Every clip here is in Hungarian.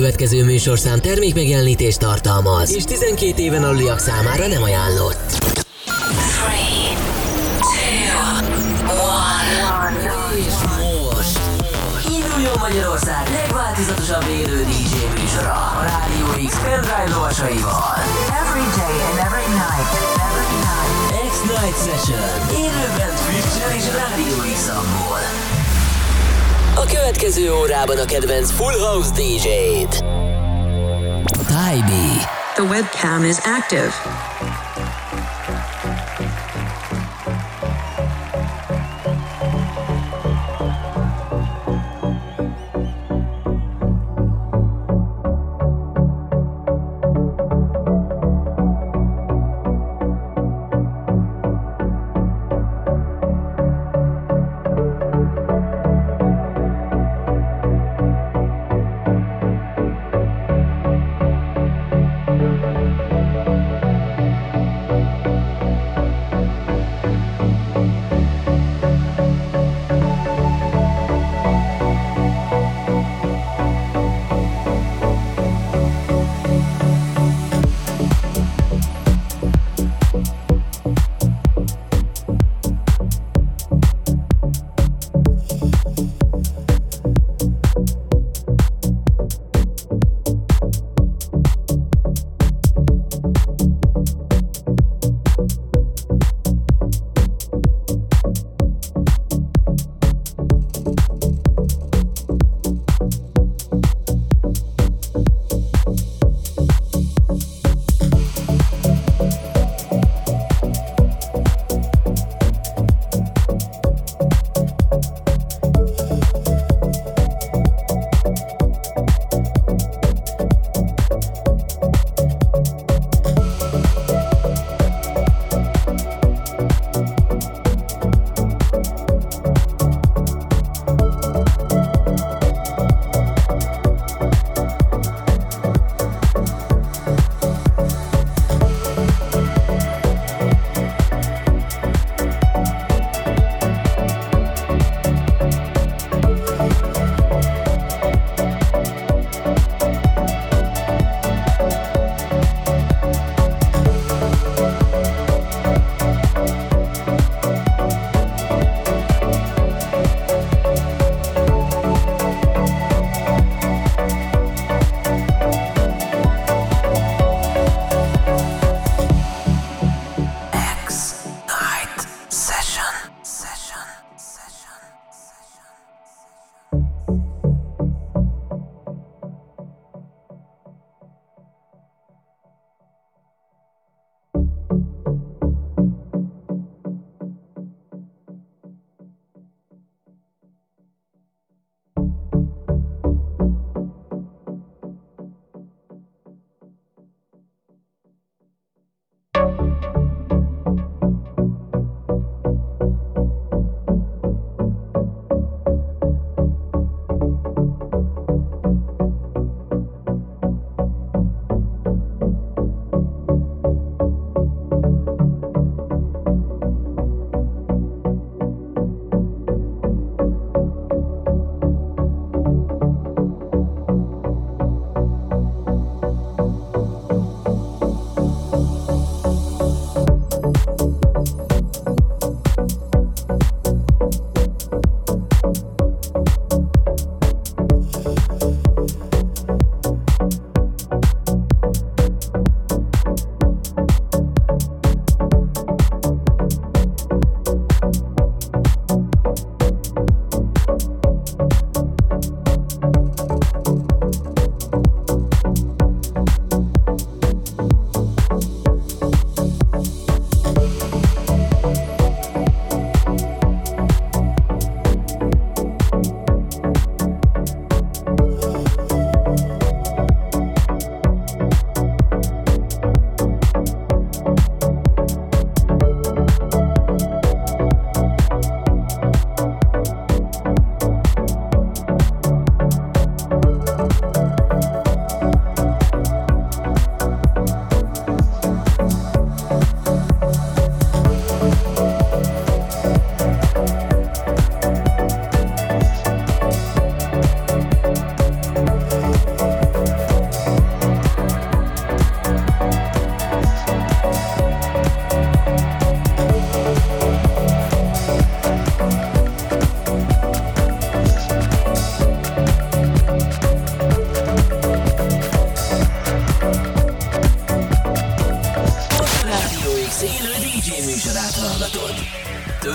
következő műsorszám termékmegjelenítést tartalmaz, és 12 éven aluliak számára nem ajánlott. 3, 2, 1. Induljon Magyarország legváltozatosabb élő DJ műsora a Radio X pendrive lovasaival. Every day and every night. X-Night Session. Élőben Twitch-en és Radio X-ambol. A következő órában a kedvenc Full House DJ-t. Thaibi. The webcam is active.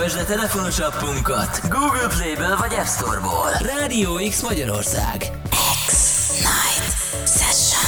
Töltsd le telefonshoppunkat Google Play-ből vagy App Store-ból. Radio X Magyarország. X-Night Session.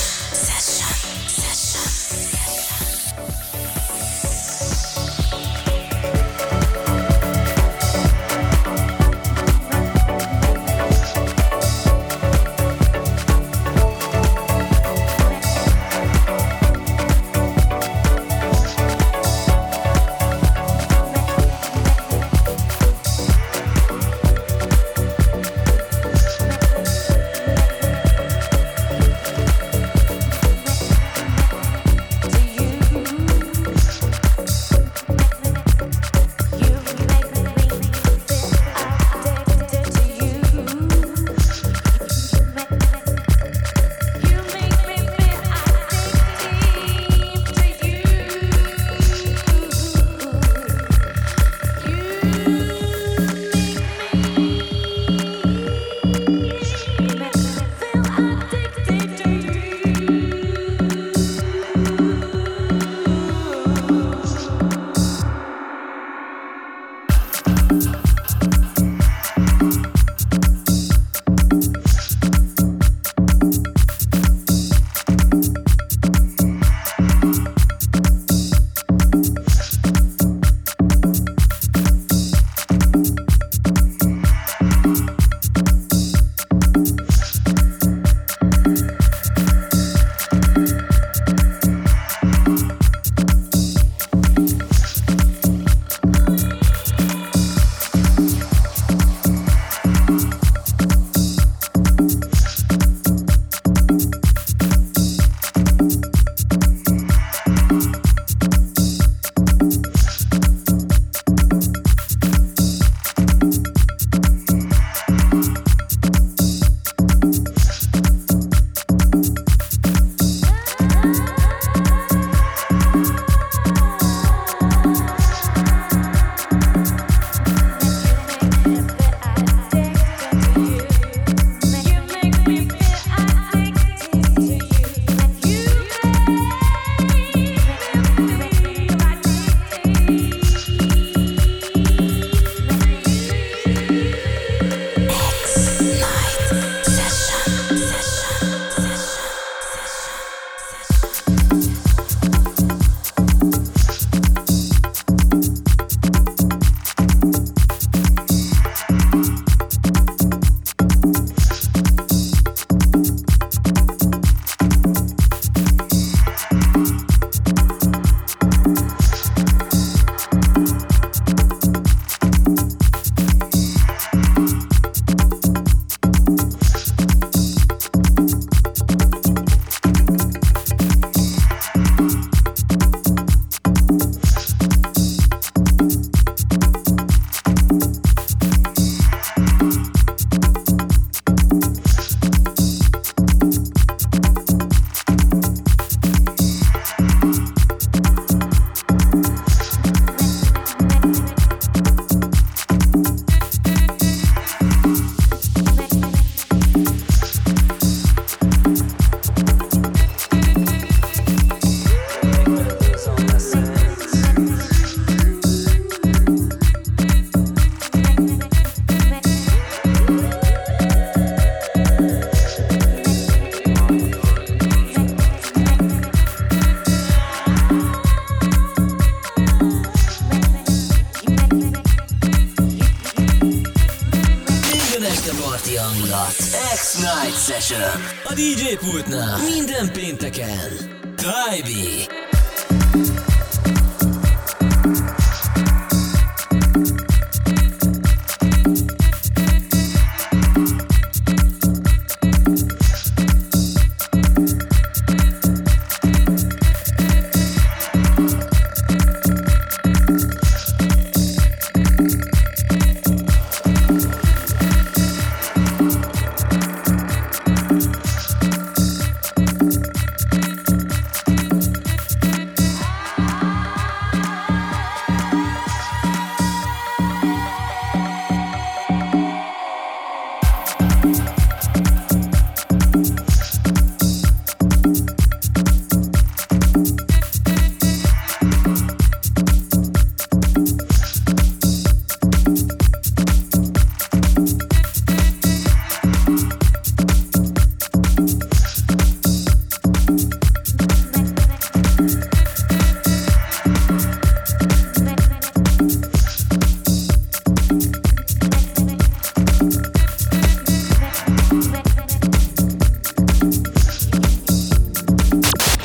X-Night Session. A DJ pultnál minden pénteken. Thaibi.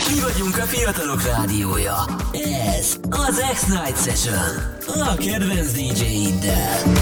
Mi vagyunk a fiatalok rádiója. Ez az X-Night Session. A kedvenc DJ-iddel.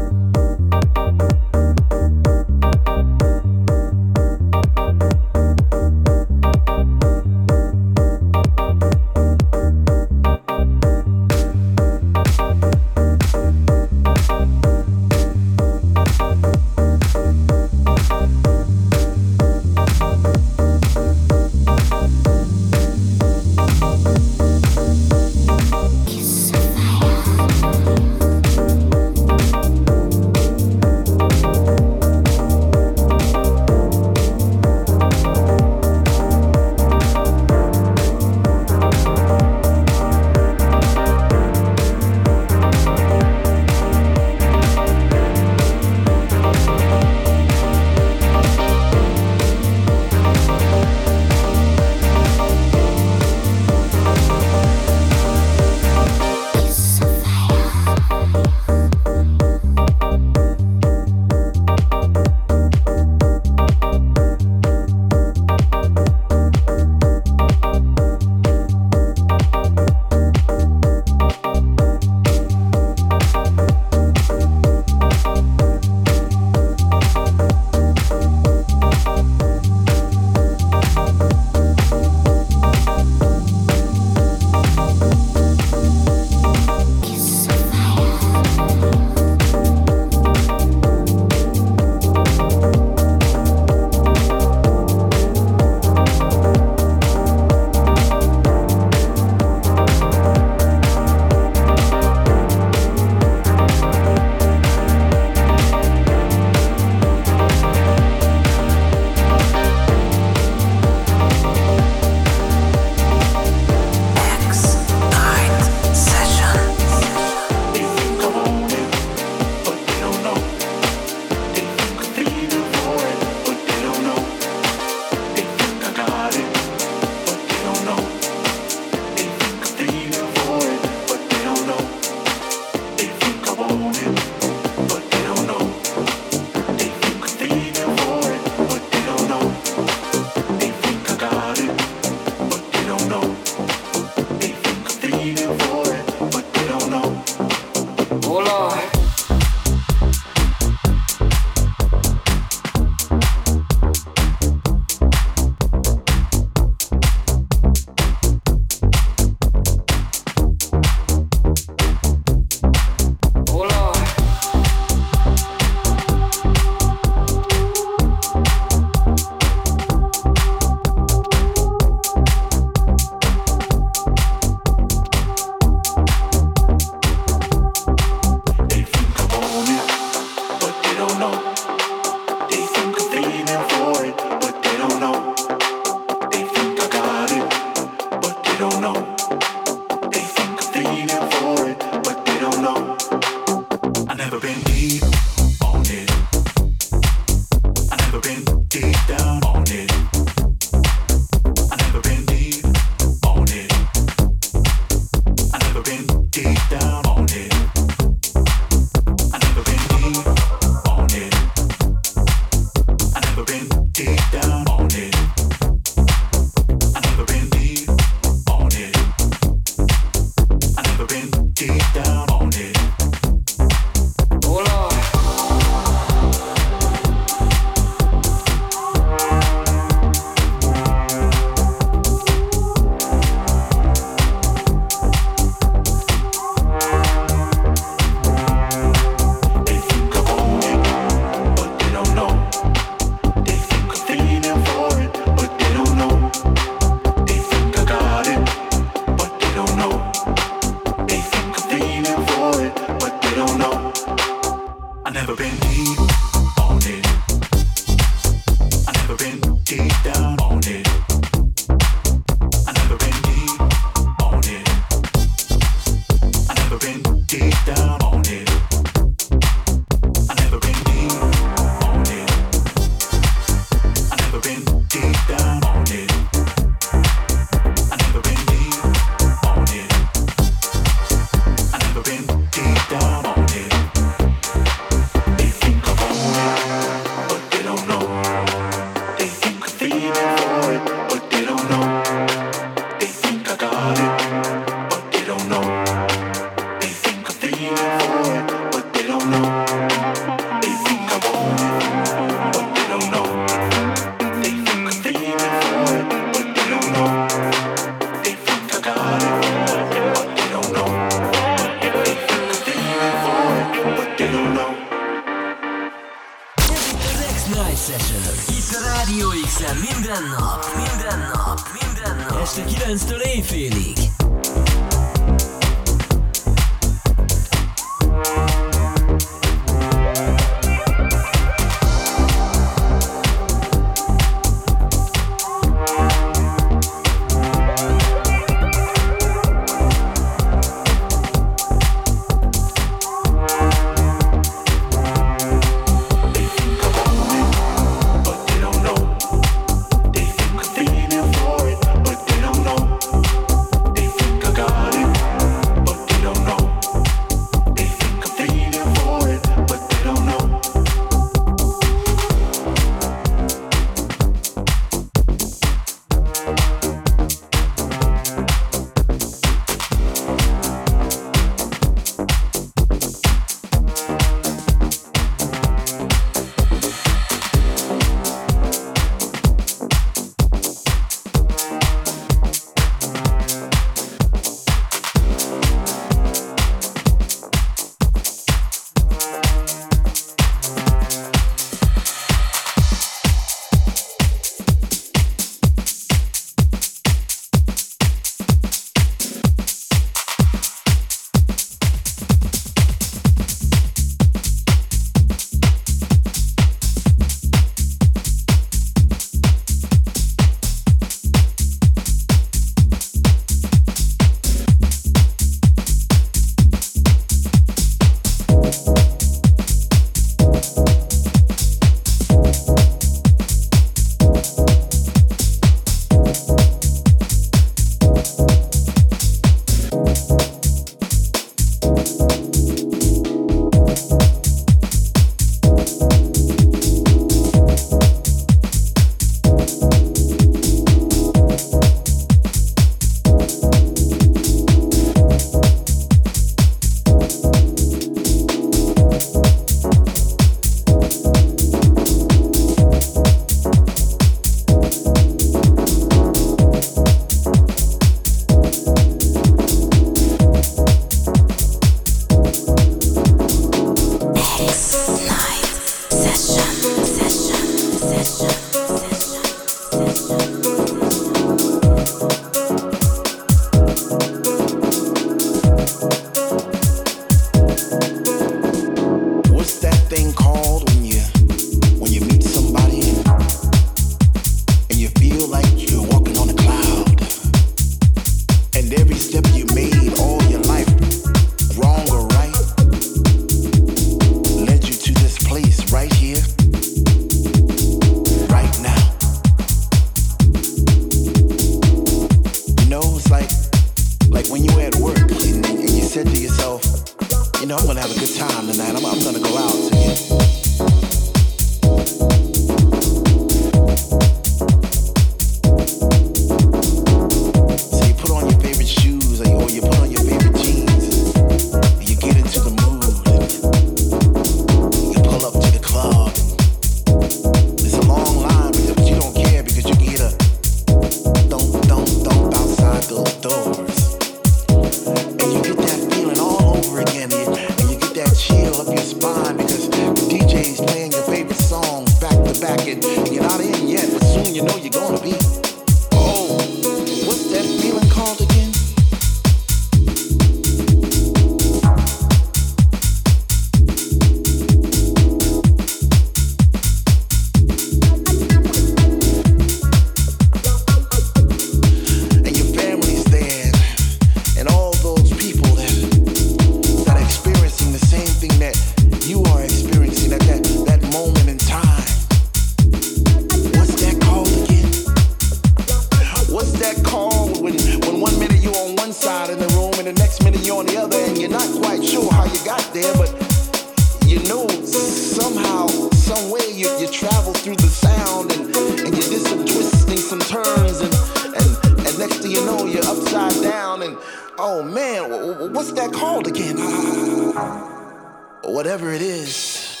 Whatever it is,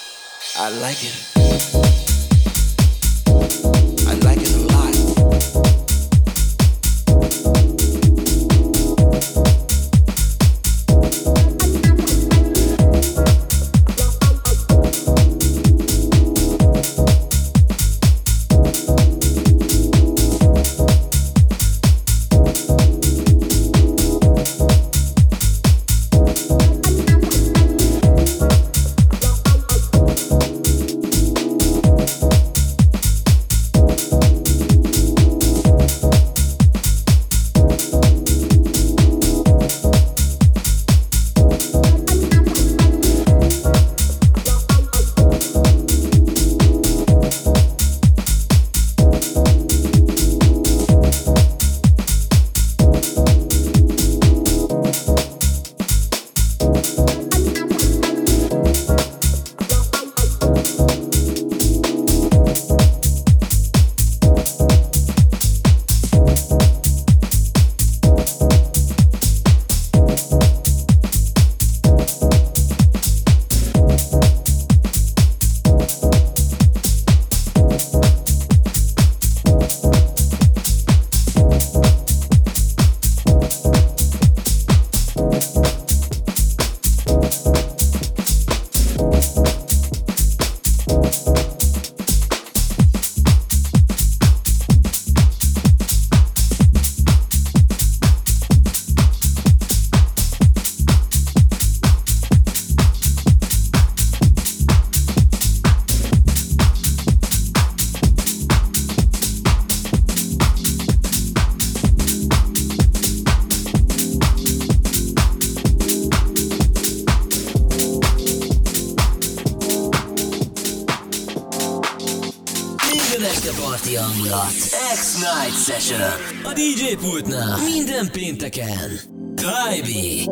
I like it. X-Night Session. A DJ pultnál minden pénteken. Thaibi.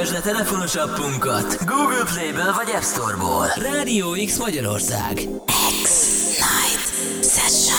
Töltsd le telefonos appunkat Google Play-ből vagy App Store-ból. Radio X Magyarország. X-Night Session.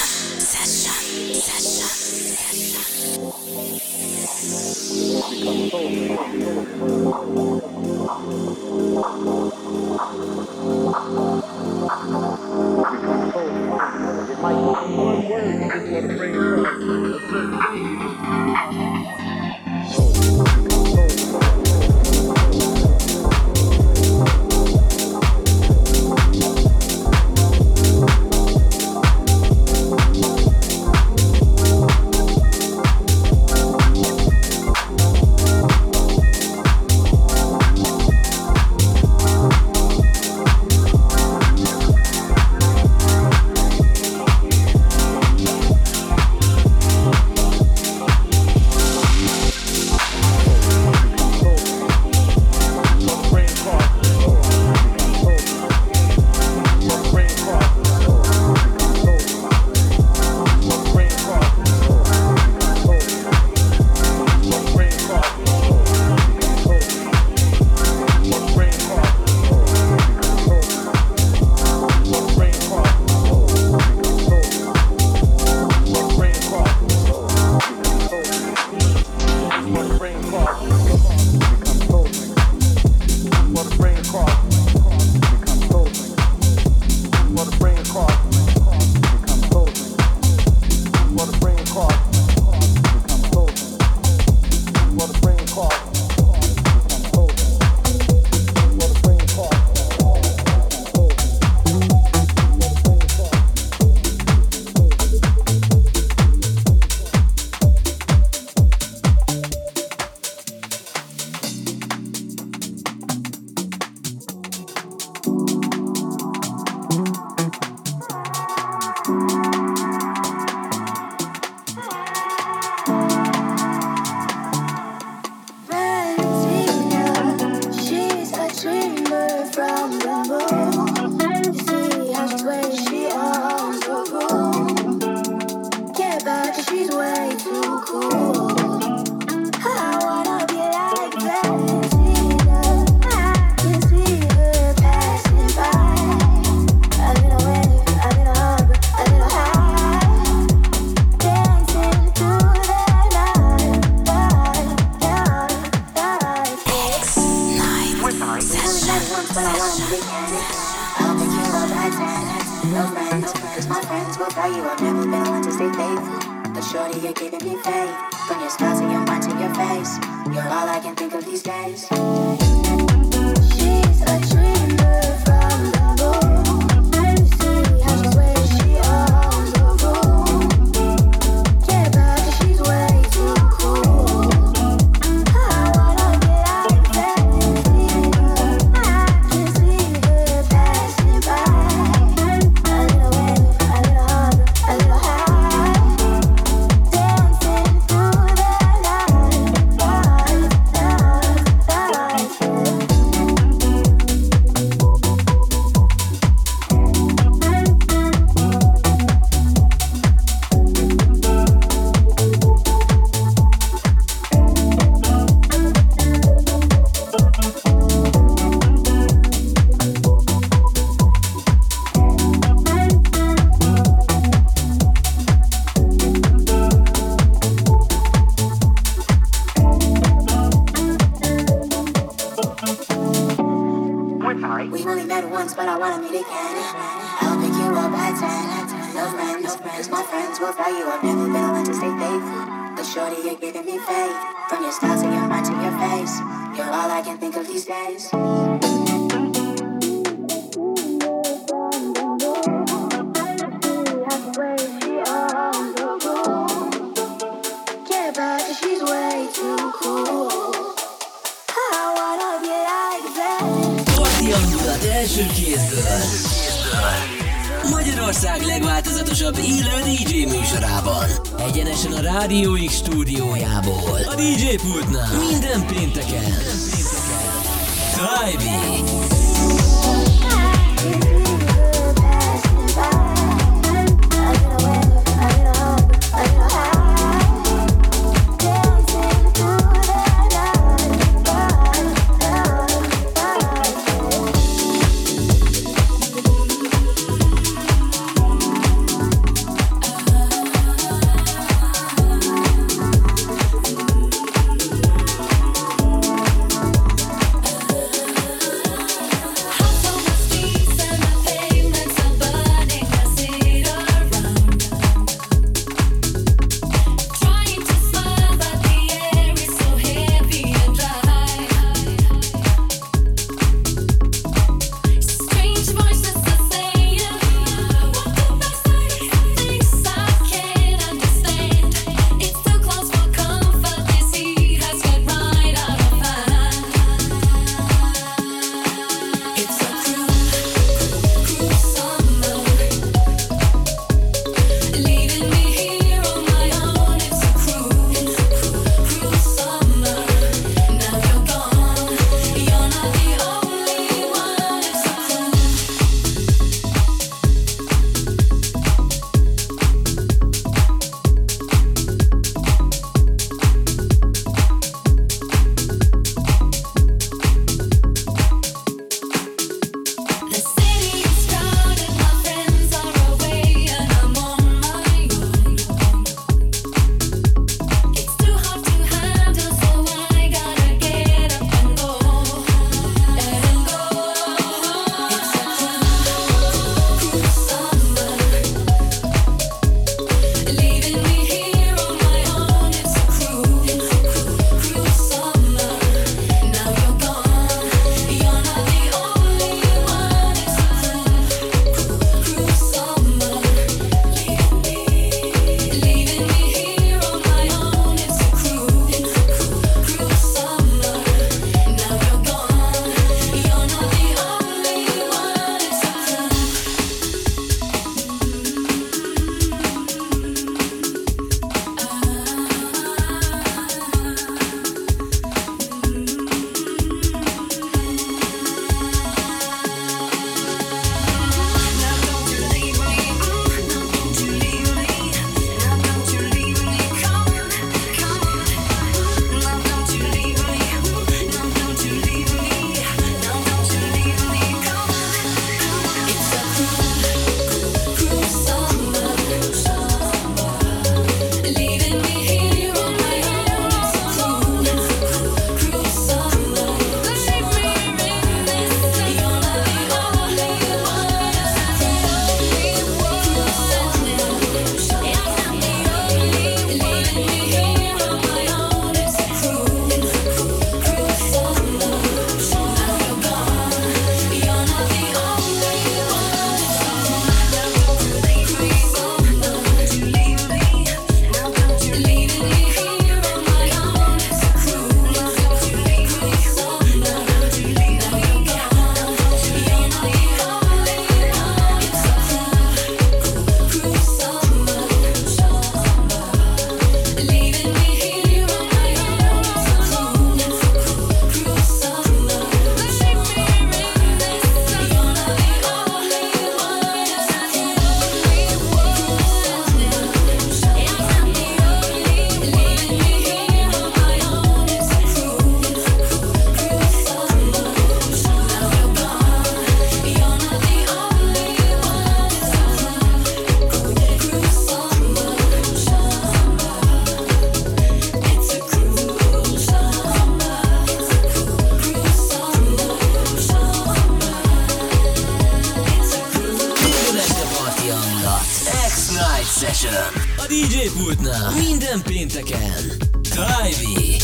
Session. A DJ pultnál minden pénteken. Thaibi.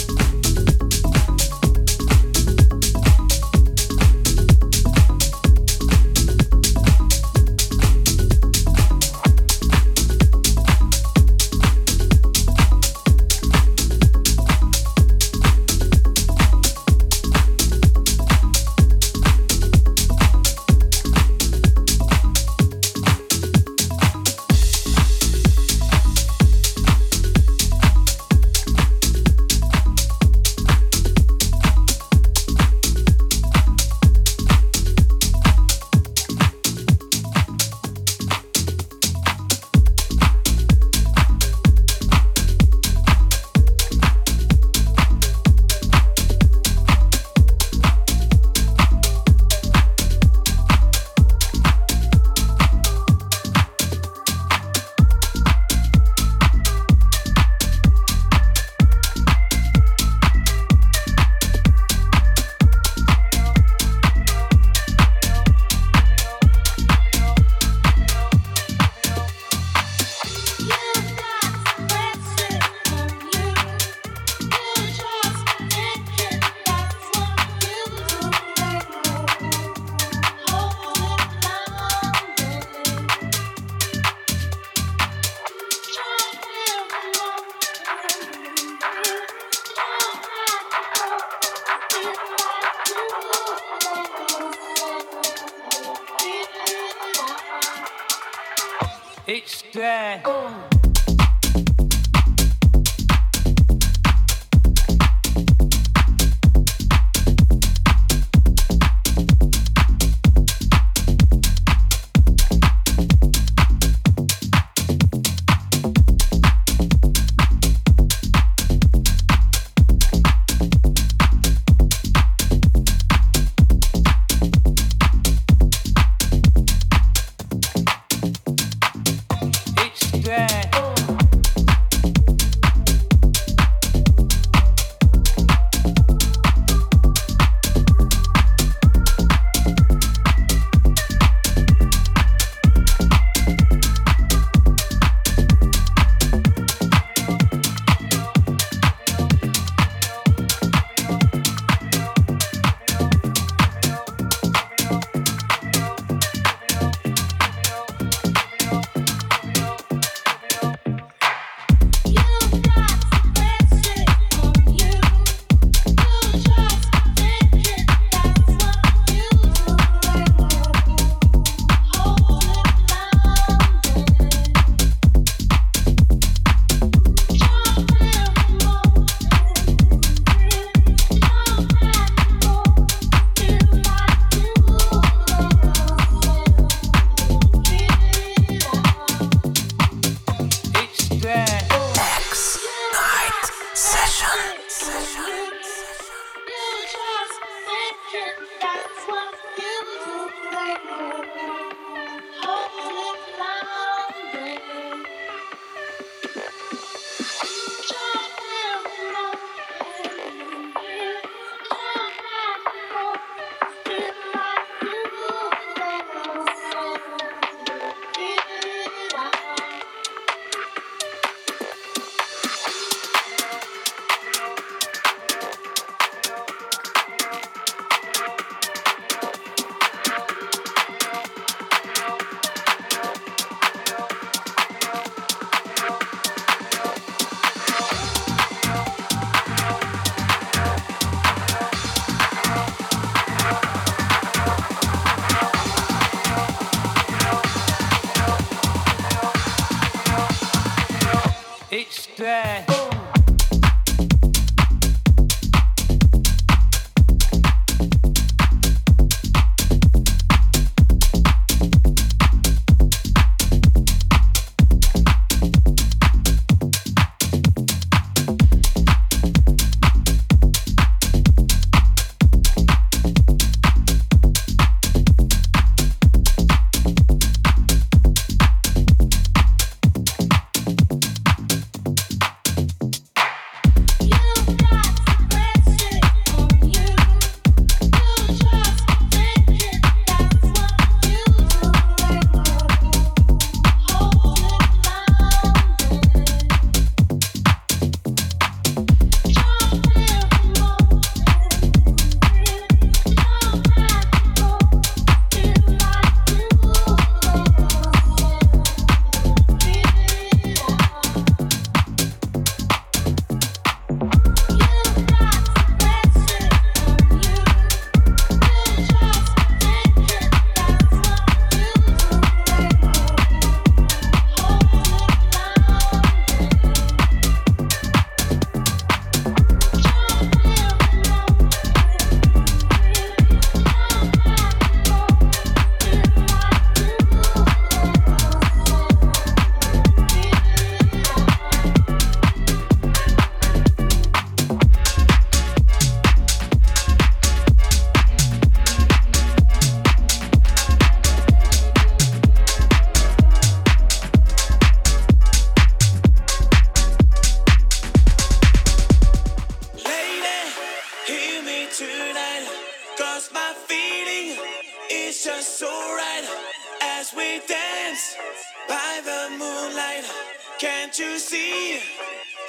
Can't you see?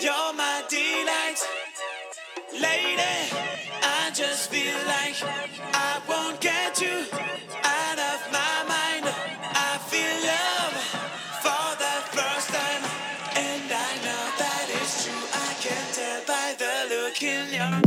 You're my delight, lady. I just feel like I won't get you out of my mind. I feel love for the first time, and I know that it's true. I can tell by the look in your eyes.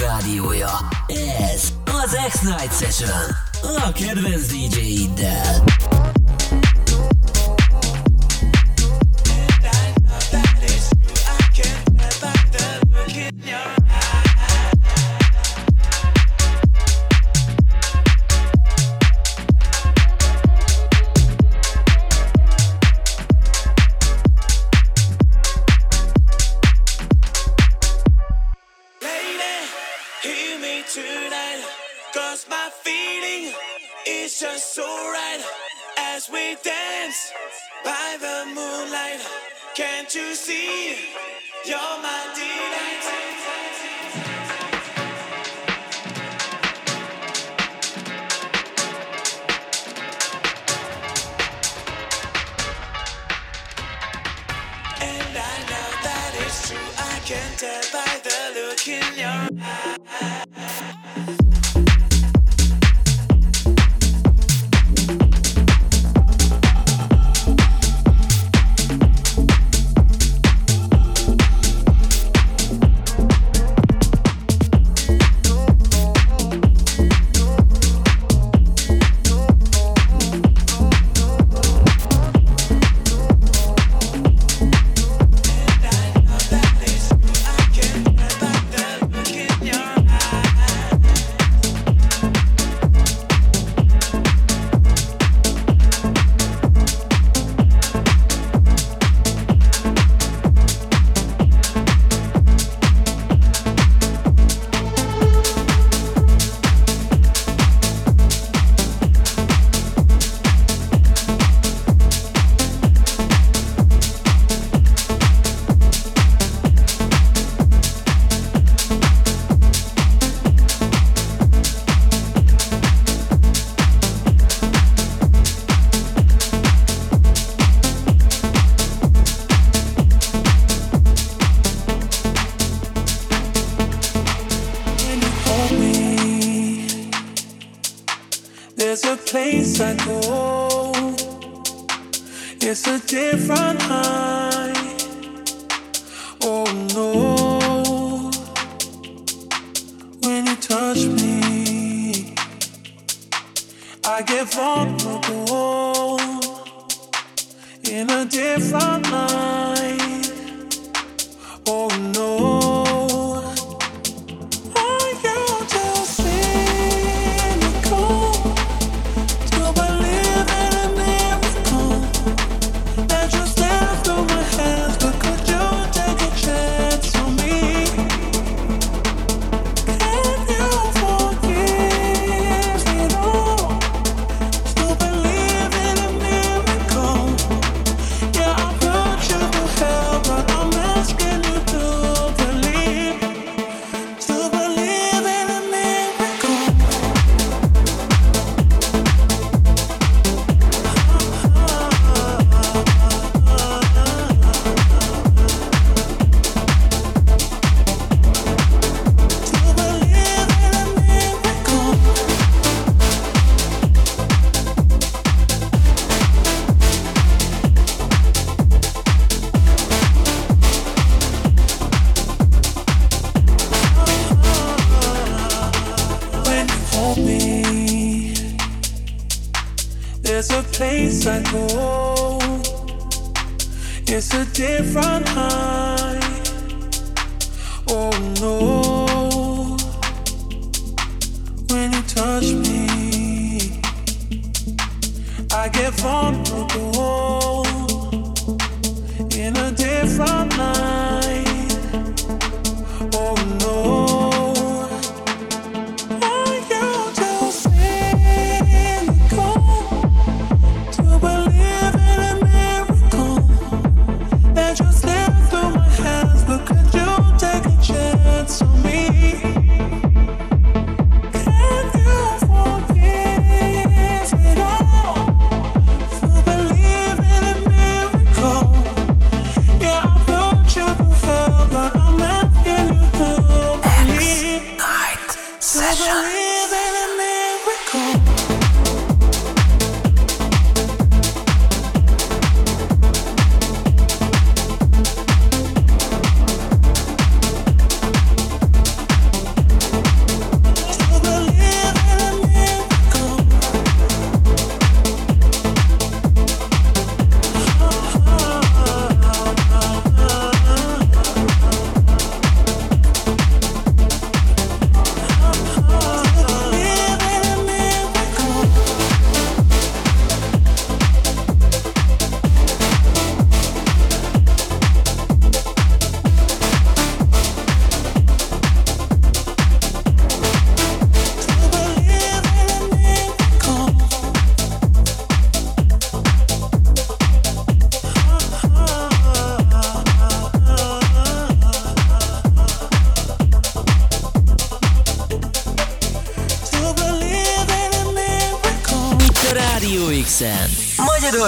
Rádiója. Ez az X-Night Session. A kedvenc DJ-iddel.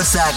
Magyarország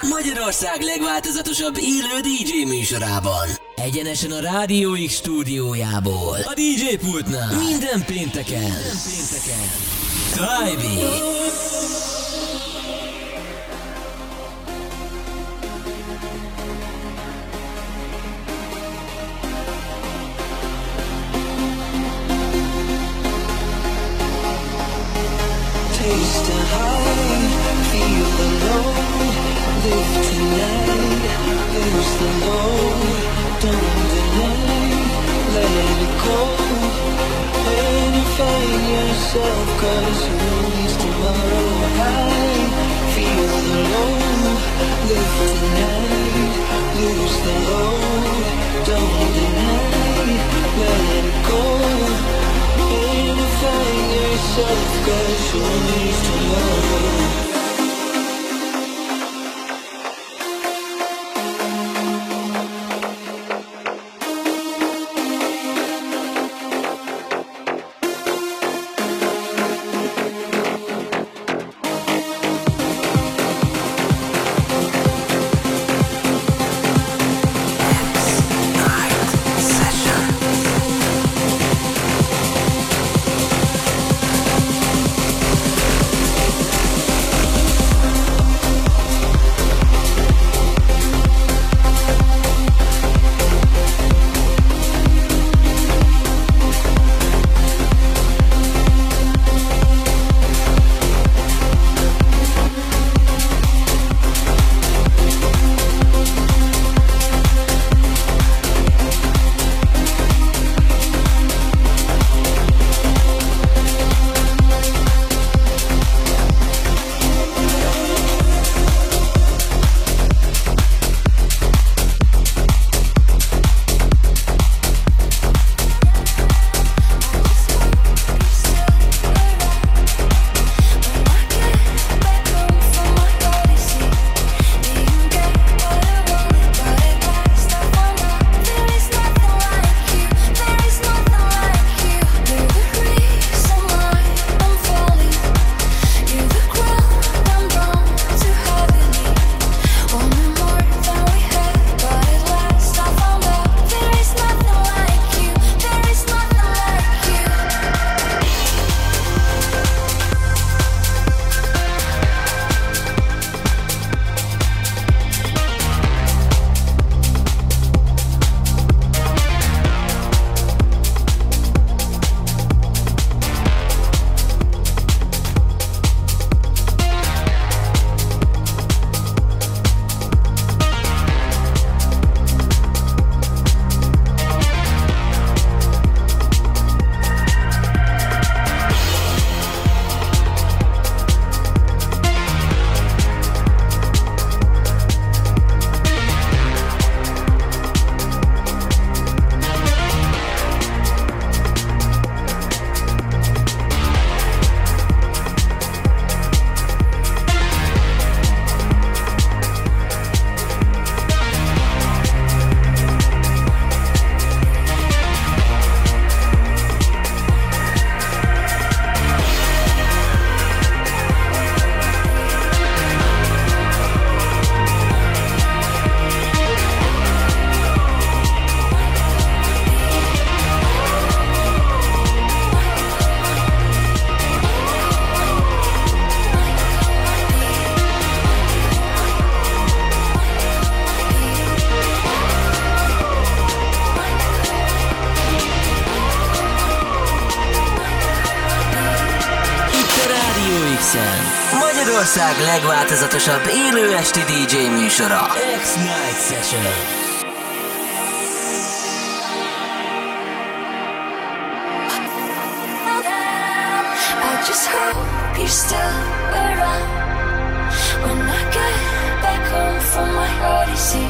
Magyarország legváltozatosabb élő DJ műsorában, egyenesen a Radio X stúdiójából, a DJ pultnál, minden pénteken, Thaibi. Taste the high, feel the low, live tonight, lose the low, don't deny, let it go. When you find yourself, 'cause you lose tomorrow, high, feel the low, live tonight, lose the low, don't deny, let it go. Find yourself, 'cause you need to know. Magyarország legváltozatosabb élő esti DJ műsora, X-Night Session. Just hope you're still around when I get back home from my odyssey.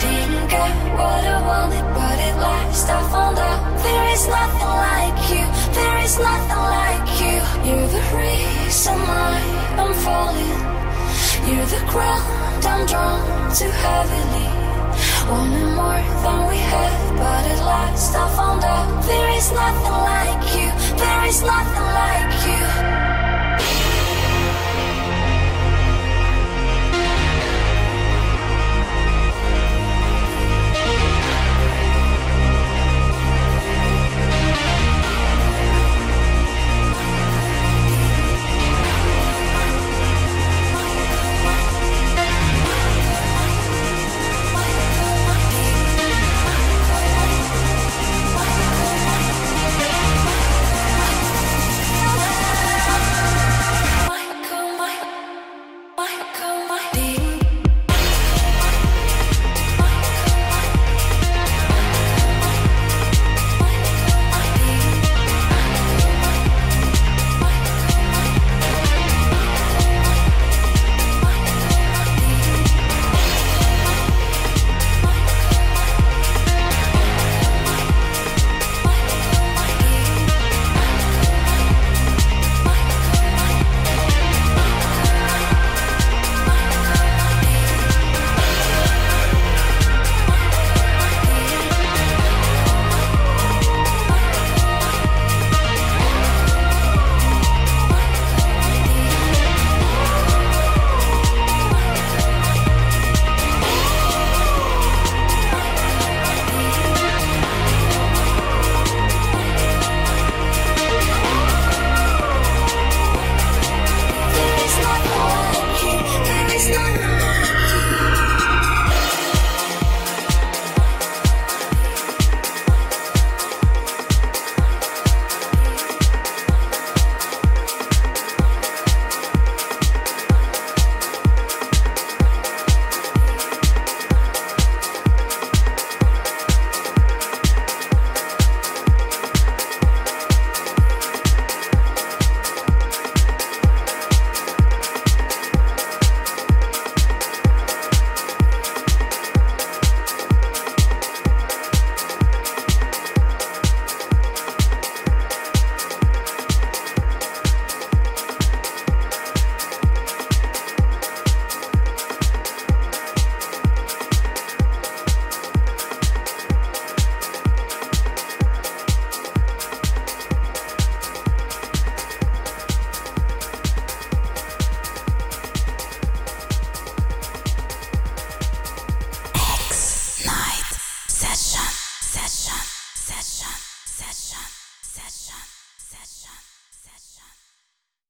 Didn't get what I wanted, but at last I found out there is nothing like you. There is nothing like you. You're the reason why I'm falling. You're the ground I'm drawn to heavily. Wanted more than we had, but at last I found out there is nothing like you. There is nothing like you.